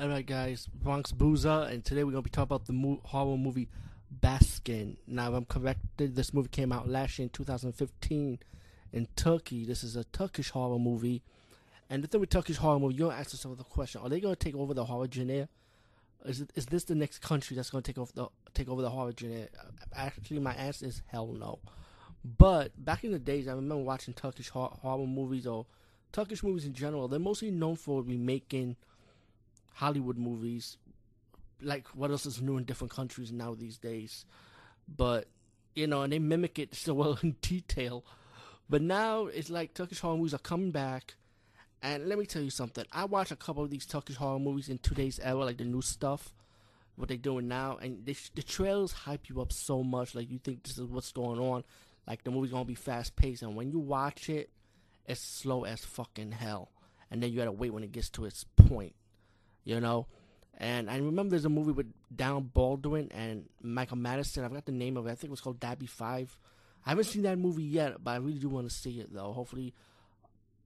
Alright guys, Bronx Booza, and today we're going to be talking about the horror movie Baskin. Now if I'm corrected, this movie came out last year in 2015 in Turkey. This is a Turkish horror movie. And the thing with Turkish horror movie, you're going to ask yourself the question, are they going to take over the horror genre? Is this the next country that's going to take over the horror genre? Actually, my answer is hell no. But back in the days, I remember watching Turkish horror movies, or Turkish movies in general. They're mostly known for remaking Hollywood movies, like what else is new in different countries now these days, but you know, and they mimic it so well in detail. But now it's like Turkish horror movies are coming back, and let me tell you something. I watch a couple of these Turkish horror movies in today's era, like the new stuff, what they're doing now, and the trailers hype you up so much, like you think this is what's going on, like the movie's gonna be fast paced, and when you watch it, it's slow as fucking hell, and then you gotta wait when it gets to its point. You know, and I remember there's a movie with Down Baldwin and Michael Madison. I forgot the name of it. I think it was called Dabby 5. I haven't seen that movie yet, but I really do want to see it, though. Hopefully,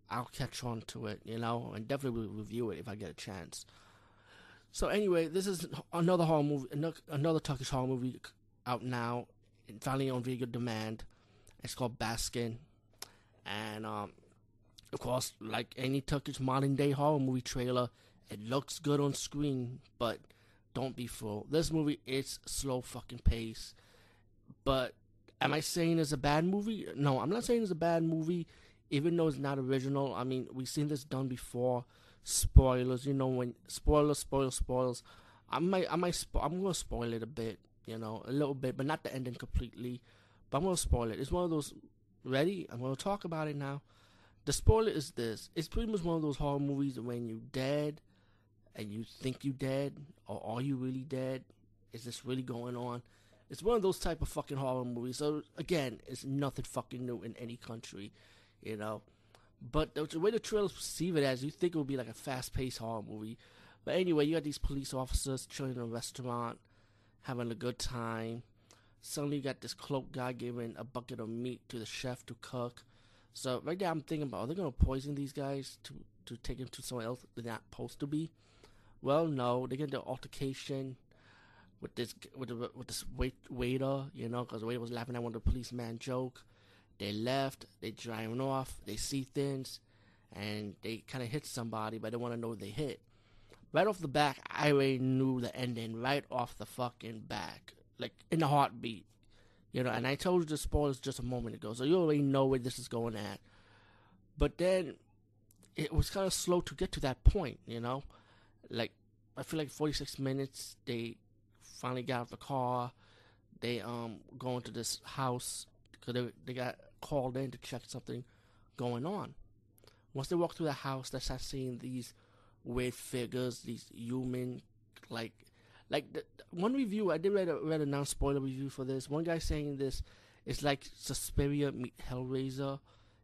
I'll catch on to it, you know, and definitely will review it if I get a chance. So anyway, this is another horror movie, another Turkish horror movie out now, and finally on video demand. It's called Baskin, and of course, like any Turkish modern day horror movie trailer, it looks good on screen, but don't be fooled. This movie, it's slow fucking pace. But am I saying it's a bad movie? No, I'm not saying it's a bad movie, even though it's not original. I mean, we've seen this done before. Spoilers, you know, when spoilers. I'm gonna spoil it a bit, you know, a little bit, but not the ending completely. But I'm gonna spoil it. It's one of those. Ready? I'm gonna talk about it now. The spoiler is this: it's pretty much one of those horror movies when you're dead. And you think you dead, or are you really dead? Is this really going on? It's one of those type of fucking horror movies. So again, it's nothing fucking new in any country, you know. But the way the trailers perceive it as, you think it would be like a fast-paced horror movie. But anyway, you got these police officers chilling in a restaurant, having a good time. Suddenly, you got this cloaked guy giving a bucket of meat to the chef to cook. So right now, I'm thinking about, are they gonna poison these guys to take them to somewhere else they're not supposed to be? Well, no, they get into an altercation with this waiter, you know, because the waiter was laughing at one of the policeman joke. They left, they driving off, they see things, and they kind of hit somebody, but they want to know what they hit. Right off the bat, I already knew the ending right off the fucking back, like in the heartbeat, you know. And I told you the spoilers just a moment ago, so you already know where this is going at. But then it was kind of slow to get to that point, you know. Like, I feel like 46 minutes, they finally got out of the car. They go into this house because they got called in to check something going on. Once they walk through the house, they start seeing these weird figures, these human, like one review, I did read a non-spoiler review for this. One guy saying this is like Suspiria meet Hellraiser.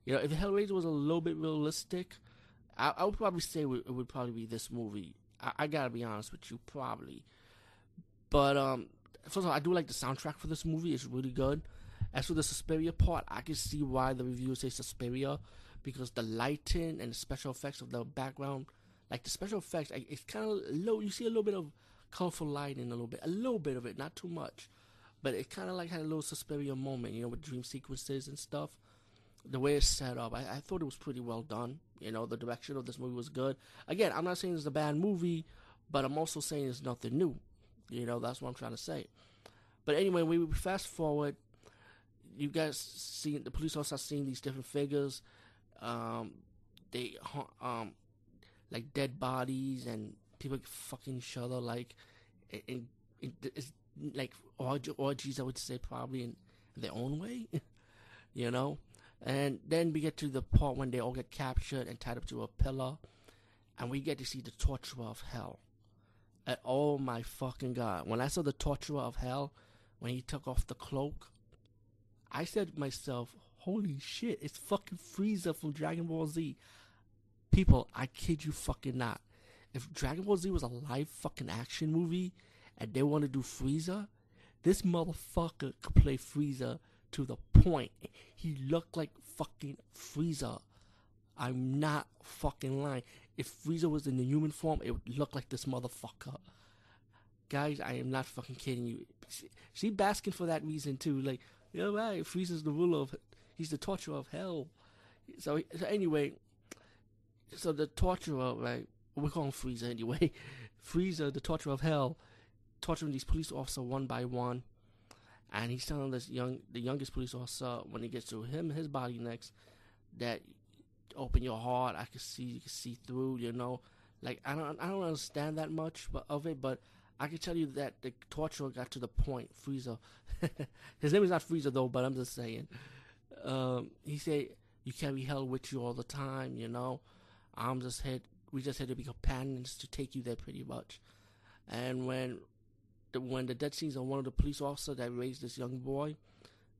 You know, if Hellraiser was a little bit realistic, I would probably say it would probably be this movie. I gotta be honest with you, probably. But, first of all, I do like the soundtrack for this movie. It's really good. As for the Suspiria part, I can see why the reviewers say Suspiria, because the lighting and the special effects of the background, like the special effects, it's kind of low. You see a little bit of colorful lighting, a little bit of it, not too much. But it kind of like had a little Suspiria moment, you know, with dream sequences and stuff. The way it's set up, I thought it was pretty well done. You know, the direction of this movie was good. Again, I'm not saying it's a bad movie, but I'm also saying it's nothing new. You know, that's what I'm trying to say. But anyway, we fast forward. You guys see the police officers seeing these different figures. They like dead bodies and people fucking each other. Like, it's like orgies, I would say, probably in their own way. You know. And then we get to the part when they all get captured and tied up to a pillar. And we get to see the torture of hell. And oh my fucking God. When I saw the torture of hell, when he took off the cloak, I said to myself, holy shit, it's fucking Frieza from Dragon Ball Z. People, I kid you fucking not. If Dragon Ball Z was a live fucking action movie and they want to do Frieza, this motherfucker could play Frieza to the point. He looked like fucking Frieza. I'm not fucking lying. If Frieza was in the human form, it would look like this motherfucker. Guys, I am not fucking kidding you. She Baskin for that reason too. Like, yeah, right. Frieza's the ruler of, he's the torturer of hell. So anyway, so the torturer, right? We're calling Frieza anyway. Frieza, the torturer of hell, torturing these police officers one by one, and he's telling this the youngest police officer when he gets to his body next, that open your heart. I can see, you can see through. You know, like I don't understand that much of it, but I can tell you that the torturer got to the point. Frieza, his name is not Frieza though, but I'm just saying. He said, "You carry hell with you all the time. You know, I'm just here. We just had to be companions to take you there, pretty much." And when the death scenes on one of the police officers that raised this young boy,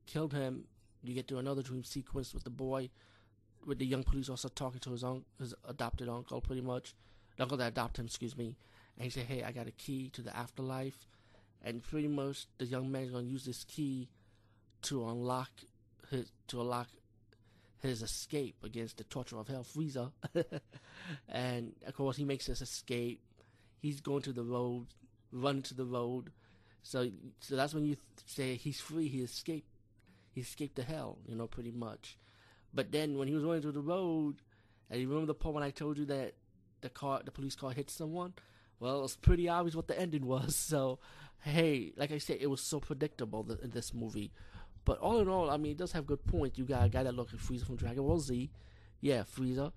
killed him, you get to another dream sequence with the boy, with the young police officer talking to his adopted uncle, pretty much, the uncle that adopted him, excuse me, and he said, "Hey, I got a key to the afterlife," and pretty much the young man's gonna use this key to unlock his escape against the torture of hell, Frieza. And of course he makes this escape. He's going to the road, run to the road. So that's when you say he's free. He escaped the hell, you know, pretty much. But then when he was running to the road, and you remember the part when I told you that the police car hit someone? Well, it's pretty obvious what the ending was. So, hey, like I said, it was so predictable in this movie. But all in all, I mean, it does have good points. You got a guy that looks like Frieza from Dragon Ball Z. Yeah, Frieza.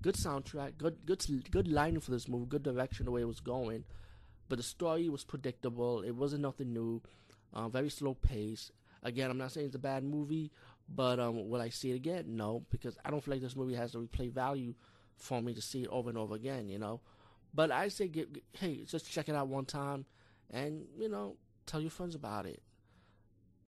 Good soundtrack. Good lining for this movie. Good direction, the way it was going. But the story was predictable. It wasn't nothing new. Very slow pace. Again, I'm not saying it's a bad movie, but will I see it again? No, because I don't feel like this movie has a replay value for me to see it over and over again, you know. But I say, hey, just check it out one time and, you know, tell your friends about it.